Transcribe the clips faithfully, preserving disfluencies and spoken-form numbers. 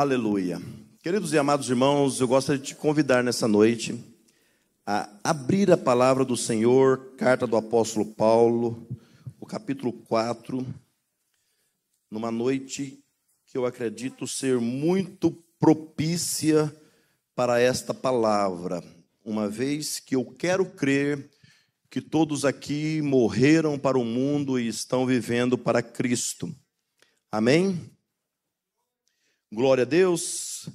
Aleluia. Queridos e amados irmãos, eu gostaria de te convidar nessa noite a abrir a palavra do Senhor, carta do apóstolo Paulo, o capítulo quatro, numa noite que eu acredito ser muito propícia para esta palavra, uma vez que eu quero crer que todos aqui morreram para o mundo e estão vivendo para Cristo. Amém? Glória a Deus.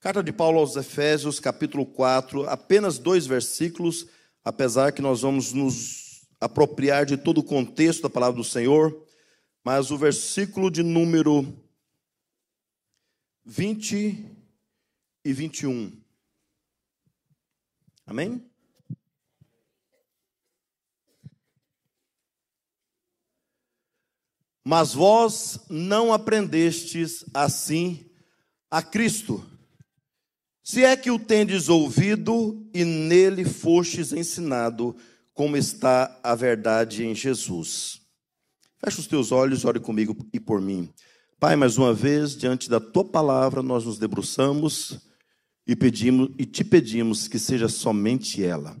Carta de Paulo aos Efésios, capítulo quatro, apenas dois versículos, apesar que nós vamos nos apropriar de todo o contexto da palavra do Senhor, mas o versículo de número vinte e vinte e um. Amém? Mas vós não aprendestes assim a Cristo, se é que o tendes ouvido e nele fostes ensinado, como está a verdade em Jesus. Fecha os teus olhos, ore comigo e por mim. Pai, mais uma vez, diante da tua palavra, nós nos debruçamos e, pedimos, e te pedimos que seja somente ela.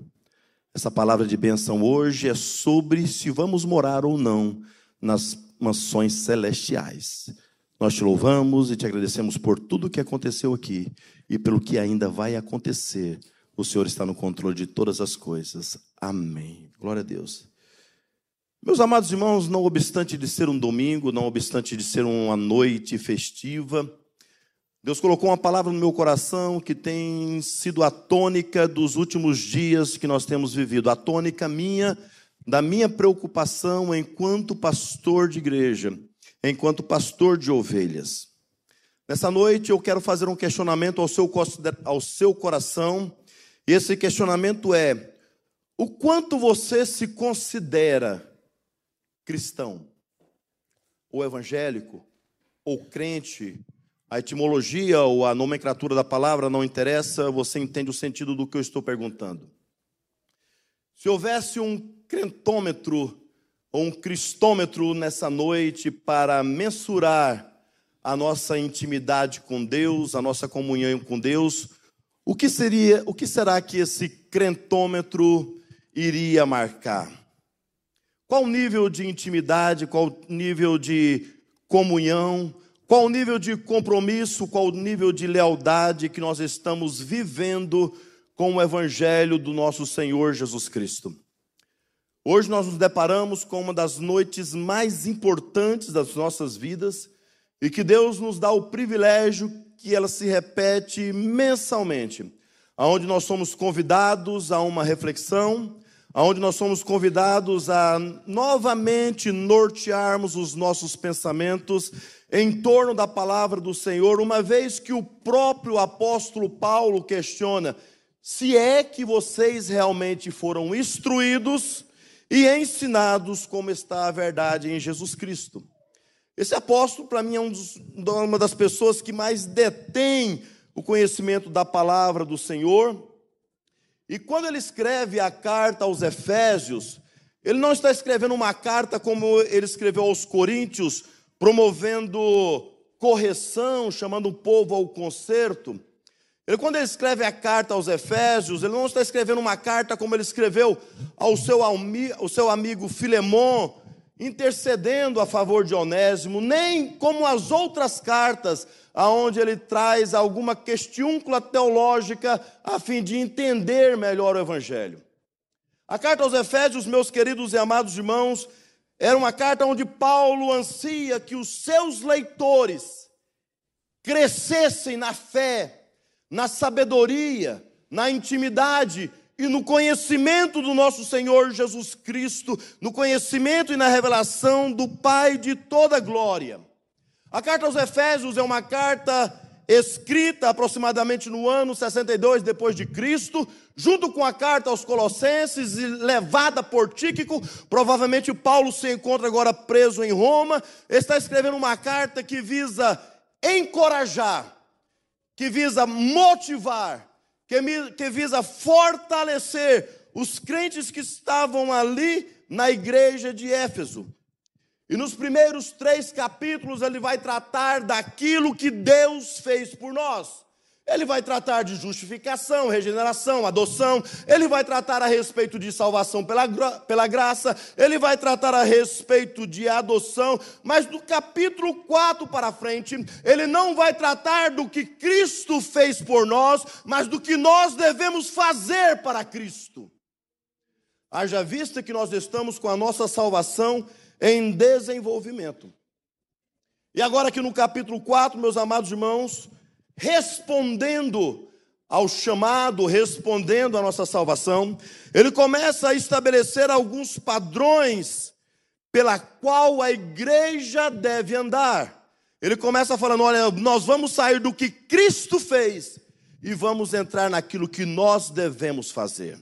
Essa palavra de bênção hoje é sobre se vamos morar ou não nas mansões celestiais. Nós te louvamos e te agradecemos por tudo o que aconteceu aqui e pelo que ainda vai acontecer. O Senhor está no controle de todas as coisas. Amém. Glória a Deus. Meus amados irmãos, não obstante de ser um domingo, não obstante de ser uma noite festiva, Deus colocou uma palavra no meu coração que tem sido a tônica dos últimos dias que nós temos vivido. A tônica minha, da minha preocupação enquanto pastor de igreja, enquanto pastor de ovelhas. Nessa noite eu quero fazer um questionamento ao seu, ao seu coração, e esse questionamento é: o quanto você se considera cristão, ou evangélico, ou crente? A etimologia ou a nomenclatura da palavra não interessa, você entende o sentido do que eu estou perguntando. Se houvesse um crentômetro ou um cristômetro nessa noite para mensurar a nossa intimidade com Deus, a nossa comunhão com Deus, o que seria, o que será que esse crentômetro iria marcar? Qual o nível de intimidade, qual o nível de comunhão, qual o nível de compromisso, qual o nível de lealdade que nós estamos vivendo com o evangelho do nosso Senhor Jesus Cristo? Hoje nós nos deparamos com uma das noites mais importantes das nossas vidas e que Deus nos dá o privilégio que ela se repete mensalmente, aonde nós somos convidados a uma reflexão, aonde nós somos convidados a novamente nortearmos os nossos pensamentos em torno da palavra do Senhor, uma vez que o próprio apóstolo Paulo questiona se é que vocês realmente foram instruídos e ensinados como está a verdade em Jesus Cristo. Esse apóstolo, para mim, é um dos, uma das pessoas que mais detém o conhecimento da palavra do Senhor. E quando ele escreve a carta aos Efésios, ele não está escrevendo uma carta como ele escreveu aos Coríntios, promovendo correção, chamando o povo ao conserto. Ele, quando ele escreve a carta aos Efésios, ele não está escrevendo uma carta como ele escreveu ao seu, ao seu amigo Filemon, intercedendo a favor de Onésimo, nem como as outras cartas, aonde ele traz alguma questiúncula teológica a fim de entender melhor o evangelho. A carta aos Efésios, meus queridos e amados irmãos, era uma carta onde Paulo ansia que os seus leitores crescessem na fé, na sabedoria, na intimidade e no conhecimento do nosso Senhor Jesus Cristo, no conhecimento e na revelação do Pai de toda glória. A carta aos Efésios é uma carta escrita aproximadamente no ano sessenta e dois depois de Cristo, junto com a carta aos Colossenses e levada por Tíquico. Provavelmente Paulo se encontra agora preso em Roma, está escrevendo uma carta que visa encorajar, que visa motivar, que visa fortalecer os crentes que estavam ali na igreja de Éfeso. E nos primeiros três capítulos ele vai tratar daquilo que Deus fez por nós. Ele vai tratar de justificação, regeneração, adoção. Ele vai tratar a respeito de salvação pela, pela graça. Ele vai tratar a respeito de adoção. Mas do capítulo quatro para frente, ele não vai tratar do que Cristo fez por nós, mas do que nós devemos fazer para Cristo. Haja vista que nós estamos com a nossa salvação em desenvolvimento. E agora aqui no capítulo quatro, meus amados irmãos, respondendo ao chamado, respondendo à nossa salvação, ele começa a estabelecer alguns padrões pela qual a igreja deve andar. Ele começa falando, olha, nós vamos sair do que Cristo fez e vamos entrar naquilo que nós devemos fazer.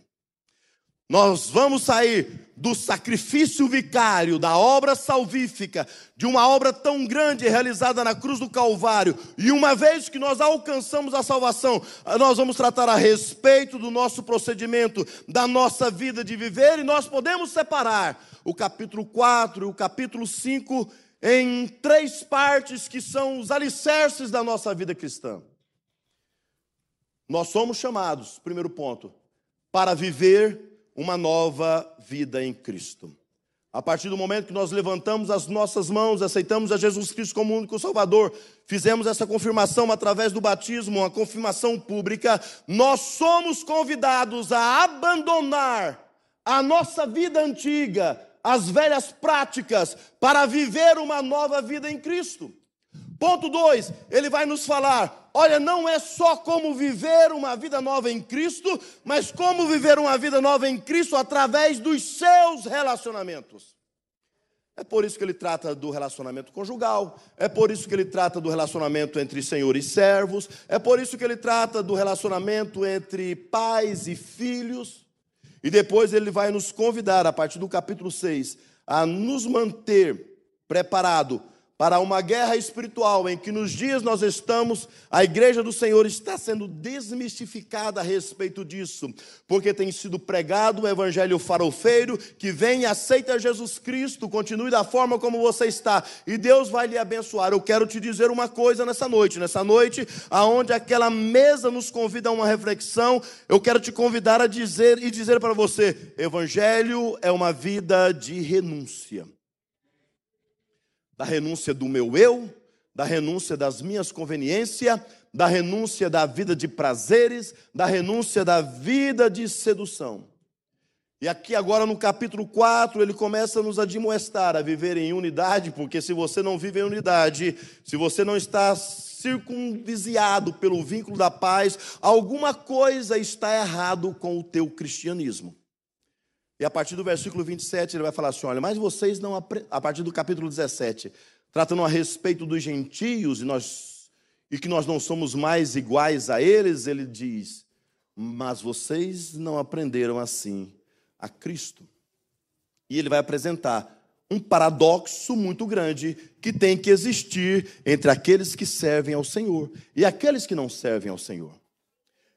Nós vamos sair do sacrifício vicário, da obra salvífica, de uma obra tão grande realizada na cruz do Calvário. E uma vez que nós alcançamos a salvação, nós vamos tratar a respeito do nosso procedimento, da nossa vida de viver, e nós podemos separar o capítulo quatro e o capítulo cinco em três partes que são os alicerces da nossa vida cristã. Nós somos chamados, primeiro ponto, para viver uma nova vida em Cristo. A partir do momento que nós levantamos as nossas mãos, aceitamos a Jesus Cristo como único Salvador, fizemos essa confirmação através do batismo, uma confirmação pública, nós somos convidados a abandonar a nossa vida antiga, as velhas práticas, para viver uma nova vida em Cristo. Ponto dois, ele vai nos falar, olha, não é só como viver uma vida nova em Cristo, mas como viver uma vida nova em Cristo através dos seus relacionamentos. É por isso que ele trata do relacionamento conjugal, é por isso que ele trata do relacionamento entre senhor e servos, é por isso que ele trata do relacionamento entre pais e filhos. E depois ele vai nos convidar, a partir do capítulo seis, a nos manter preparado para uma guerra espiritual, em que nos dias nós estamos, a igreja do Senhor está sendo desmistificada a respeito disso, porque tem sido pregado o evangelho farofeiro, que vem e aceita Jesus Cristo, continue da forma como você está, e Deus vai lhe abençoar. Eu quero te dizer uma coisa nessa noite, nessa noite, aonde aquela mesa nos convida a uma reflexão, eu quero te convidar a dizer, e dizer para você, evangelho é uma vida de renúncia. Da renúncia do meu eu, da renúncia das minhas conveniências, da renúncia da vida de prazeres, da renúncia da vida de sedução. E aqui agora no capítulo quatro, ele começa a nos admoestar a viver em unidade, porque se você não vive em unidade, se você não está circunviciado pelo vínculo da paz, alguma coisa está errado com o teu cristianismo. E a partir do versículo vinte e sete, ele vai falar assim, olha, mas vocês não... Apre... A partir do capítulo dezessete, tratando a respeito dos gentios, e, nós... e que nós não somos mais iguais a eles, ele diz, mas vocês não aprenderam assim a Cristo. E ele vai apresentar um paradoxo muito grande que tem que existir entre aqueles que servem ao Senhor e aqueles que não servem ao Senhor.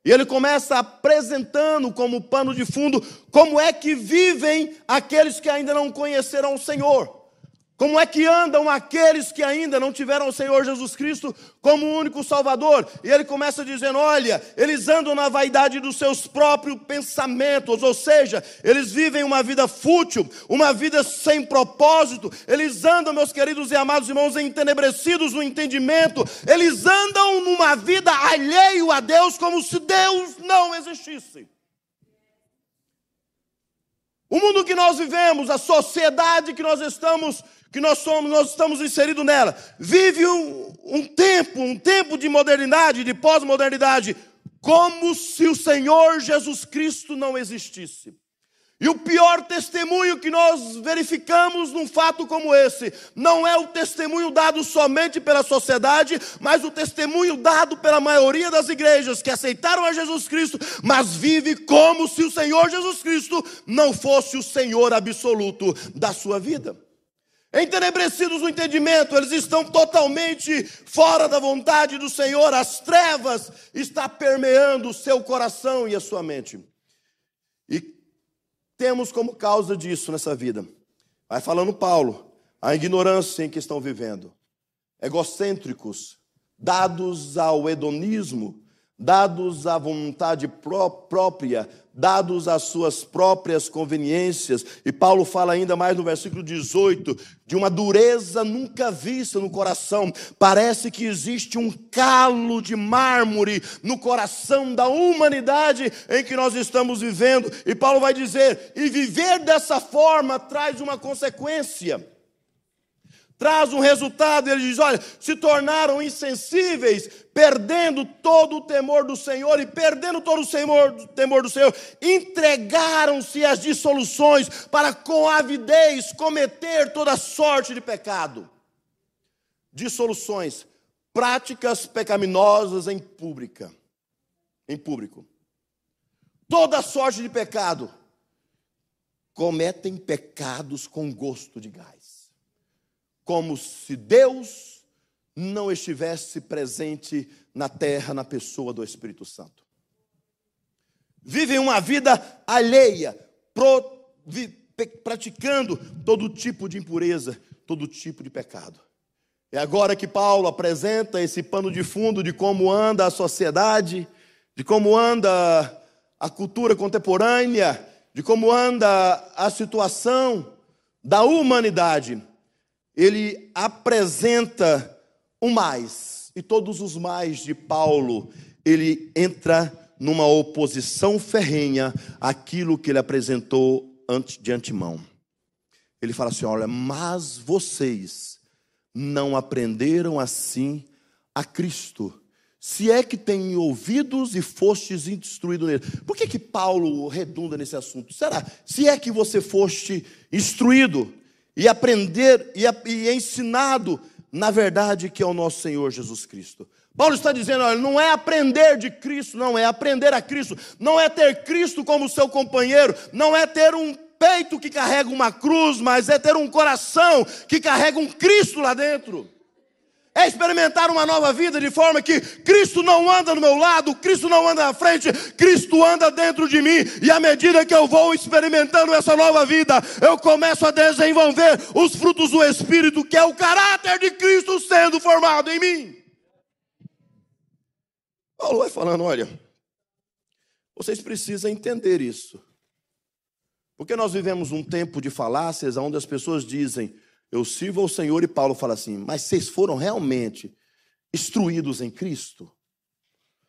E ele começa apresentando como pano de fundo como é que vivem aqueles que ainda não conheceram o Senhor. Como é que andam aqueles que ainda não tiveram o Senhor Jesus Cristo como o único Salvador. E ele começa dizendo, olha, eles andam na vaidade dos seus próprios pensamentos, ou seja, eles vivem uma vida fútil, uma vida sem propósito, eles andam, meus queridos e amados irmãos, entenebrecidos no entendimento, eles andam numa vida alheio a Deus, como se Deus não existisse. O mundo que nós vivemos, a sociedade que nós estamos, que nós somos, nós estamos inseridos nela, vive um, um tempo, um tempo de modernidade, de pós-modernidade, como se o Senhor Jesus Cristo não existisse. E o pior testemunho que nós verificamos num fato como esse, não é o testemunho dado somente pela sociedade, mas o testemunho dado pela maioria das igrejas que aceitaram a Jesus Cristo, mas vive como se o Senhor Jesus Cristo não fosse o Senhor absoluto da sua vida. Entenebrecidos no entendimento, eles estão totalmente fora da vontade do Senhor, as trevas estão permeando o seu coração e a sua mente. E temos como causa disso nessa vida. Vai falando Paulo, a ignorância em que estão vivendo, egocêntricos, dados ao hedonismo, dados à vontade pró própria, dados às suas próprias conveniências. E Paulo fala ainda mais no versículo dezoito, de uma dureza nunca vista no coração. Parece que existe um calo de mármore no coração da humanidade em que nós estamos vivendo. E Paulo vai dizer, e viver dessa forma traz uma consequência. Traz um resultado, ele diz, olha, se tornaram insensíveis, perdendo todo o temor do Senhor, e perdendo todo o temor, temor do Senhor, entregaram-se às dissoluções para com avidez cometer toda sorte de pecado. Dissoluções, práticas pecaminosas em pública, em público. Toda sorte de pecado, cometem pecados com gosto de gás. Como se Deus não estivesse presente na terra, na pessoa do Espírito Santo. Vivem uma vida alheia, pro, vi, pe, praticando todo tipo de impureza, todo tipo de pecado. É agora que Paulo apresenta esse pano de fundo de como anda a sociedade, de como anda a cultura contemporânea, de como anda a situação da humanidade. Ele apresenta o mais, e todos os mais de Paulo, ele entra numa oposição ferrenha àquilo que ele apresentou de antemão. Ele fala assim, olha, mas vocês não aprenderam assim a Cristo, se é que têm ouvidos e fostes instruídos nele. Por que que Paulo redunda nesse assunto? Será? Se é que você foste instruído, e aprender, e, e é ensinado, na verdade, que é o nosso Senhor Jesus Cristo. Paulo está dizendo, olha, não é aprender de Cristo, não é aprender a Cristo, não é ter Cristo como seu companheiro, não é ter um peito que carrega uma cruz, mas é ter um coração que carrega um Cristo lá dentro. É experimentar uma nova vida de forma que Cristo não anda no meu lado, Cristo não anda na frente, Cristo anda dentro de mim. E à medida que eu vou experimentando essa nova vida, eu começo a desenvolver os frutos do Espírito, que é o caráter de Cristo sendo formado em mim. Paulo vai falando, olha, vocês precisam entender isso. Porque nós vivemos um tempo de falácias onde as pessoas dizem, eu sirvo ao Senhor, e Paulo fala assim, mas vocês foram realmente instruídos em Cristo?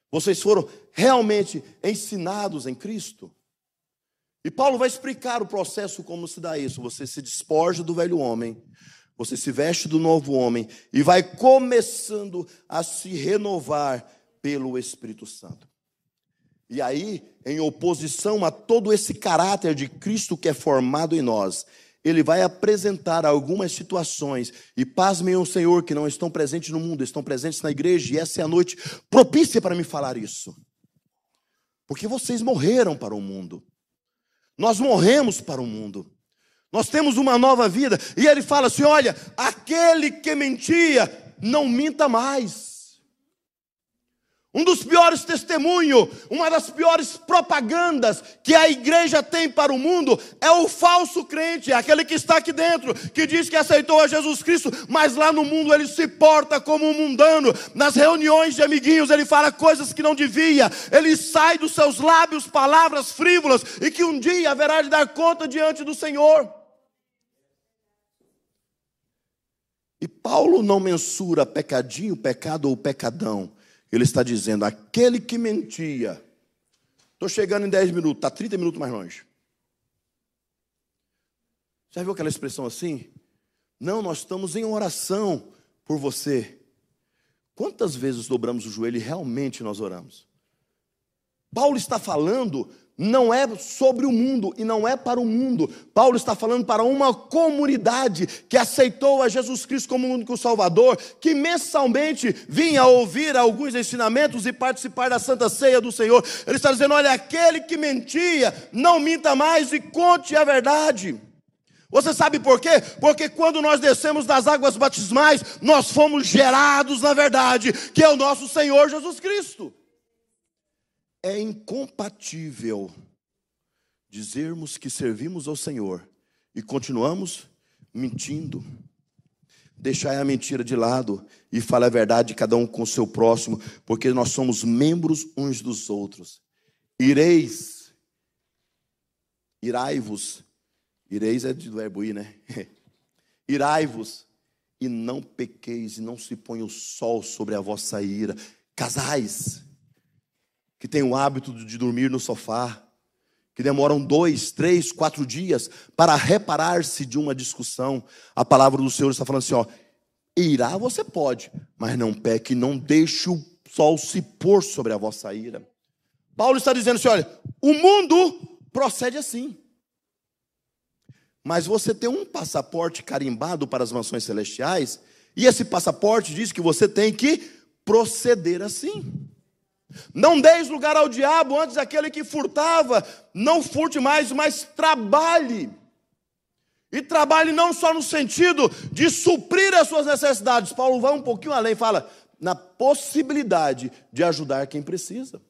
Vocês foram realmente ensinados em Cristo? E Paulo vai explicar o processo como se dá isso. Você se despoja do velho homem, você se veste do novo homem e vai começando a se renovar pelo Espírito Santo. E aí, em oposição a todo esse caráter de Cristo que é formado em nós, ele vai apresentar algumas situações, e pasmem o Senhor, que não estão presentes no mundo, estão presentes na igreja, e essa é a noite propícia para me falar isso. Porque vocês morreram para o mundo. Nós morremos para o mundo. Nós temos uma nova vida. E ele fala assim, olha, aquele que mentia, não minta mais. Um dos piores testemunhos, uma das piores propagandas que a igreja tem para o mundo é o falso crente, aquele que está aqui dentro, que diz que aceitou a Jesus Cristo, mas lá no mundo ele se porta como um mundano. Nas reuniões de amiguinhos ele fala coisas que não devia, ele sai dos seus lábios palavras frívolas e que um dia haverá de dar conta diante do Senhor. E Paulo não mensura pecadinho, pecado ou pecadão. Ele está dizendo, aquele que mentia, estou chegando em dez minutos, está trinta minutos mais longe. Já viu aquela expressão assim? Não, nós estamos em oração por você. Quantas vezes dobramos o joelho e realmente nós oramos? Paulo está falando, não é sobre o mundo e não é para o mundo. Paulo está falando para uma comunidade que aceitou a Jesus Cristo como o único Salvador, que mensalmente vinha ouvir alguns ensinamentos e participar da Santa Ceia do Senhor. Ele está dizendo, olha, aquele que mentia, não minta mais e conte a verdade. Você sabe por quê? Porque quando nós descemos das águas batismais, nós fomos gerados na verdade, que é o nosso Senhor Jesus Cristo. É incompatível dizermos que servimos ao Senhor e continuamos mentindo, deixai a mentira de lado e fale a verdade cada um com o seu próximo, porque nós somos membros uns dos outros. Ireis, irai-vos, ireis é do verbo ir, né? Irai-vos e não pequeis, e não se ponha o sol sobre a vossa ira. Casais que têm o hábito de dormir no sofá, que demoram dois, três, quatro dias para reparar-se de uma discussão. A palavra do Senhor está falando assim, ó, irá você pode, mas não peque, não deixe o sol se pôr sobre a vossa ira. Paulo está dizendo assim, olha, o mundo procede assim. Mas você tem um passaporte carimbado para as mansões celestiais, e esse passaporte diz que você tem que proceder assim. Não deis lugar ao diabo, antes aquele que furtava, não furte mais, mas trabalhe. E trabalhe não só no sentido de suprir as suas necessidades. Paulo vai um pouquinho além, fala na possibilidade de ajudar quem precisa.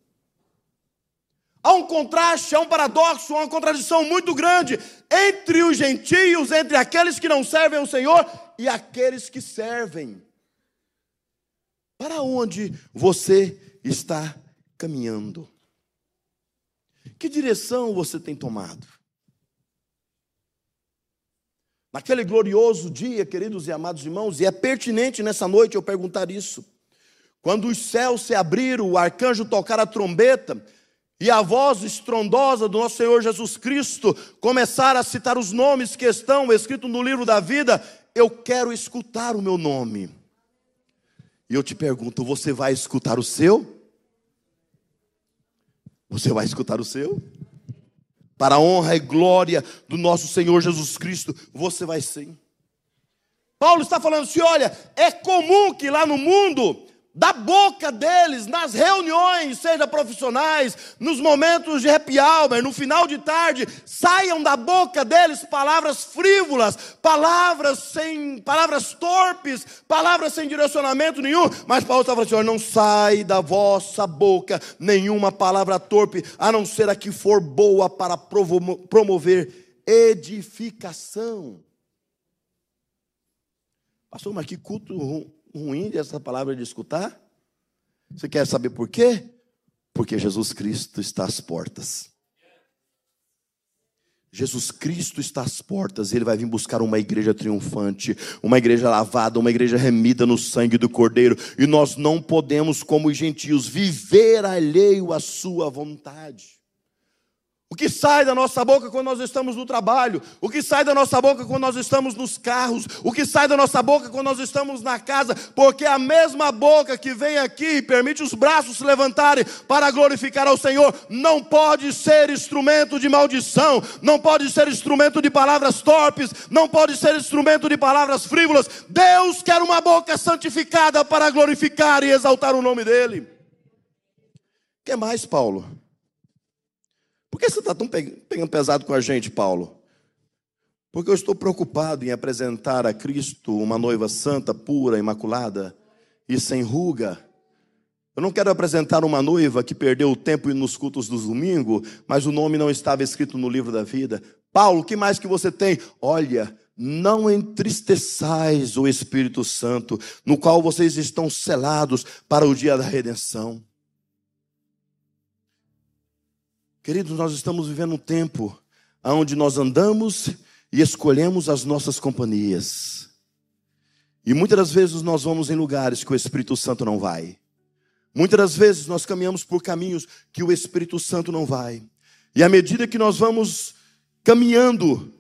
Há um contraste, há um paradoxo, há uma contradição muito grande entre os gentios, entre aqueles que não servem ao Senhor e aqueles que servem. Para onde você está caminhando? Que direção você tem tomado? Naquele glorioso dia, queridos e amados irmãos, e é pertinente nessa noite eu perguntar isso. Quando os céus se abriram, o arcanjo tocar a trombeta, e a voz estrondosa do nosso Senhor Jesus Cristo começar a citar os nomes que estão escritos no livro da vida, eu quero escutar o meu nome. E eu te pergunto, você vai escutar o seu? Você vai escutar o seu? Para a honra e glória do nosso Senhor Jesus Cristo, você vai sim. Paulo está falando assim, olha, é comum que lá no mundo, da boca deles, nas reuniões, seja profissionais, nos momentos de happy hour, no final de tarde, saiam da boca deles palavras frívolas, palavras sem, palavras torpes, palavras sem direcionamento nenhum. Mas Paulo está falando assim, não sai da vossa boca nenhuma palavra torpe, a não ser a que for boa para promover edificação. Pastor, mas que culto ruim. Ruim dessa palavra de escutar? Você quer saber por quê? Porque Jesus Cristo está às portas. Jesus Cristo está às portas. Ele vai vir buscar uma igreja triunfante, uma igreja lavada, uma igreja remida no sangue do Cordeiro. E nós não podemos, como os gentios, viver alheio à sua vontade. O que sai da nossa boca quando nós estamos no trabalho, o que sai da nossa boca quando nós estamos nos carros, o que sai da nossa boca quando nós estamos na casa, porque a mesma boca que vem aqui e permite os braços se levantarem para glorificar ao Senhor, não pode ser instrumento de maldição, não pode ser instrumento de palavras torpes, não pode ser instrumento de palavras frívolas. Deus quer uma boca santificada para glorificar e exaltar o nome dEle. O que mais, Paulo? Por que você está tão pegando pesado com a gente, Paulo? Porque eu estou preocupado em apresentar a Cristo uma noiva santa, pura, imaculada e sem ruga. Eu não quero apresentar uma noiva que perdeu o tempo nos cultos dos domingos, mas o nome não estava escrito no livro da vida. Paulo, o que mais que você tem? Olha, não entristeçais o Espírito Santo, no qual vocês estão selados para o dia da redenção. Queridos, nós estamos vivendo um tempo onde nós andamos e escolhemos as nossas companhias. E muitas das vezes nós vamos em lugares que o Espírito Santo não vai. Muitas das vezes nós caminhamos por caminhos que o Espírito Santo não vai. E à medida que nós vamos caminhando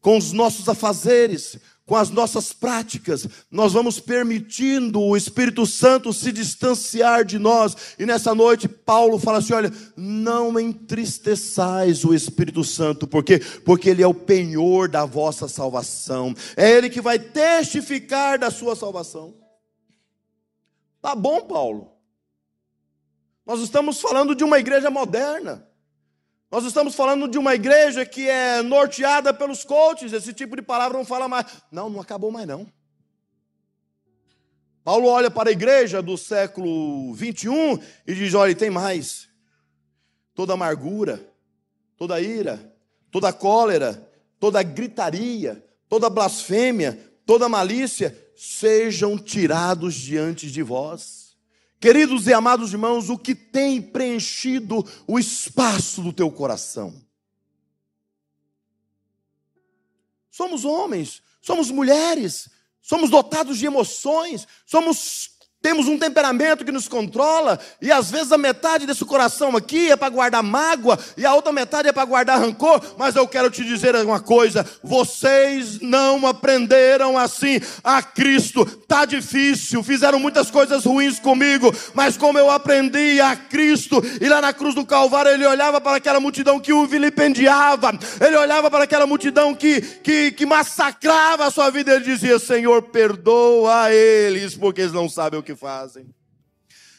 com os nossos afazeres, com as nossas práticas, nós vamos permitindo o Espírito Santo se distanciar de nós. E nessa noite, Paulo fala assim, olha, não entristeçais o Espírito Santo, porque, porque ele é o penhor da vossa salvação. É ele que vai testificar da sua salvação. Tá bom, Paulo? Nós estamos falando de uma igreja moderna. Nós estamos falando de uma igreja que é norteada pelos coaches. Esse tipo de palavra não fala mais. Não, não acabou mais não. Paulo olha para a igreja do século vinte e um e diz, olha, tem mais. Toda amargura, toda ira, toda cólera, toda gritaria, toda blasfêmia, toda malícia, sejam tirados diante de vós. Queridos e amados irmãos, o que tem preenchido o espaço do teu coração? Somos homens, somos mulheres, somos dotados de emoções, somos, temos um temperamento que nos controla, e às vezes a metade desse coração aqui é para guardar mágoa, e a outra metade é para guardar rancor. Mas eu quero te dizer uma coisa, vocês não aprenderam assim a Cristo. Está difícil, fizeram muitas coisas ruins comigo, mas como eu aprendi a Cristo, e lá na cruz do Calvário ele olhava para aquela multidão que o vilipendiava, ele olhava para aquela multidão que, que, que massacrava a sua vida, ele dizia: Senhor, perdoa eles, porque eles não sabem o que fazem.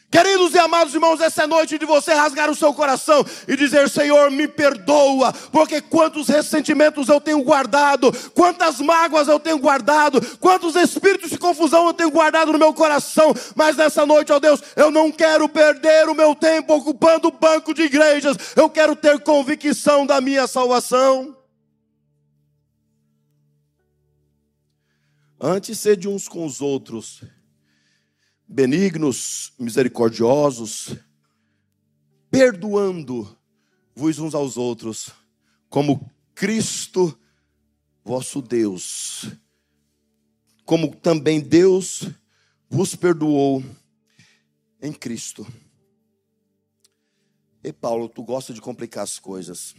Queridos e amados irmãos, essa é a noite de você rasgar o seu coração e dizer: Senhor, me perdoa, porque quantos ressentimentos eu tenho guardado, quantas mágoas eu tenho guardado, quantos espíritos de confusão eu tenho guardado no meu coração. Mas nessa noite, ó Deus, eu não quero perder o meu tempo ocupando o banco de igrejas, eu quero ter convicção da minha salvação. Antes, sede uns com os outros benignos, misericordiosos, perdoando-vos uns aos outros, como Cristo, vosso Deus, como também Deus vos perdoou em Cristo. E Paulo, tu gosta de complicar as coisas.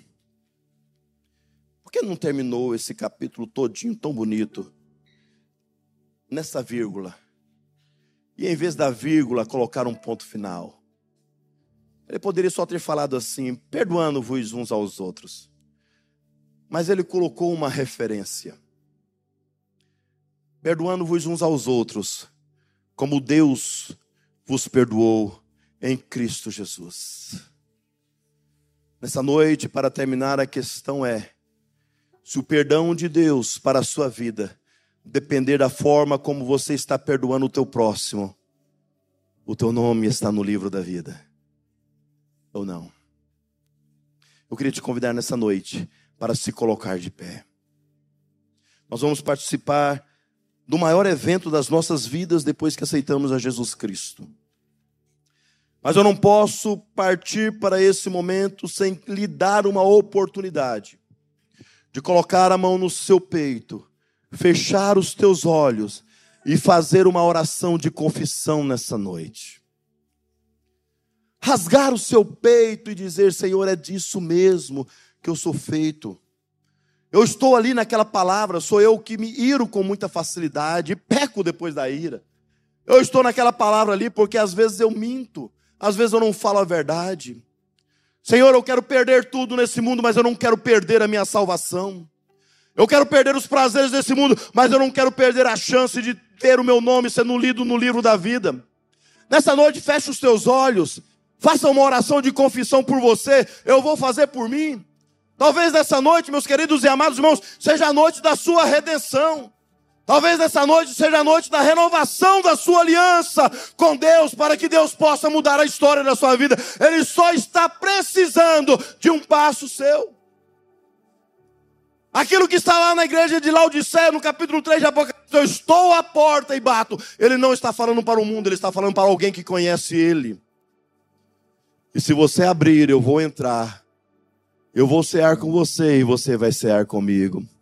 Por que não terminou esse capítulo todinho tão bonito nessa vírgula? E em vez da vírgula, colocar um ponto final. Ele poderia só ter falado assim: perdoando-vos uns aos outros. Mas ele colocou uma referência. Perdoando-vos uns aos outros, como Deus vos perdoou em Cristo Jesus. Nessa noite, para terminar, a questão é: se o perdão de Deus para a sua vida depender da forma como você está perdoando o teu próximo, o teu nome está no livro da vida, ou não? Eu queria te convidar nessa noite para se colocar de pé. Nós vamos participar do maior evento das nossas vidas depois que aceitamos a Jesus Cristo. Mas eu não posso partir para esse momento sem lhe dar uma oportunidade de colocar a mão no seu peito, fechar os teus olhos e fazer uma oração de confissão nessa noite. Rasgar o seu peito e dizer: Senhor, é disso mesmo que eu sou feito. Eu estou ali naquela palavra, sou eu que me iro com muita facilidade e peco depois da ira. Eu estou naquela palavra ali porque às vezes eu minto, às vezes eu não falo a verdade. Senhor, eu quero perder tudo nesse mundo, mas eu não quero perder a minha salvação. Eu quero perder os prazeres desse mundo, mas eu não quero perder a chance de ter o meu nome sendo lido no livro da vida. Nessa noite, feche os teus olhos, faça uma oração de confissão por você, eu vou fazer por mim. Talvez nessa noite, meus queridos e amados irmãos, seja a noite da sua redenção. Talvez nessa noite seja a noite da renovação da sua aliança com Deus, para que Deus possa mudar a história da sua vida. Ele só está precisando de um passo seu. Aquilo que está lá na igreja de Laodiceia, no capítulo três de Apocalipse, eu estou à porta e bato. Ele não está falando para o mundo, ele está falando para alguém que conhece ele. E se você abrir, eu vou entrar. Eu vou cear com você e você vai cear comigo.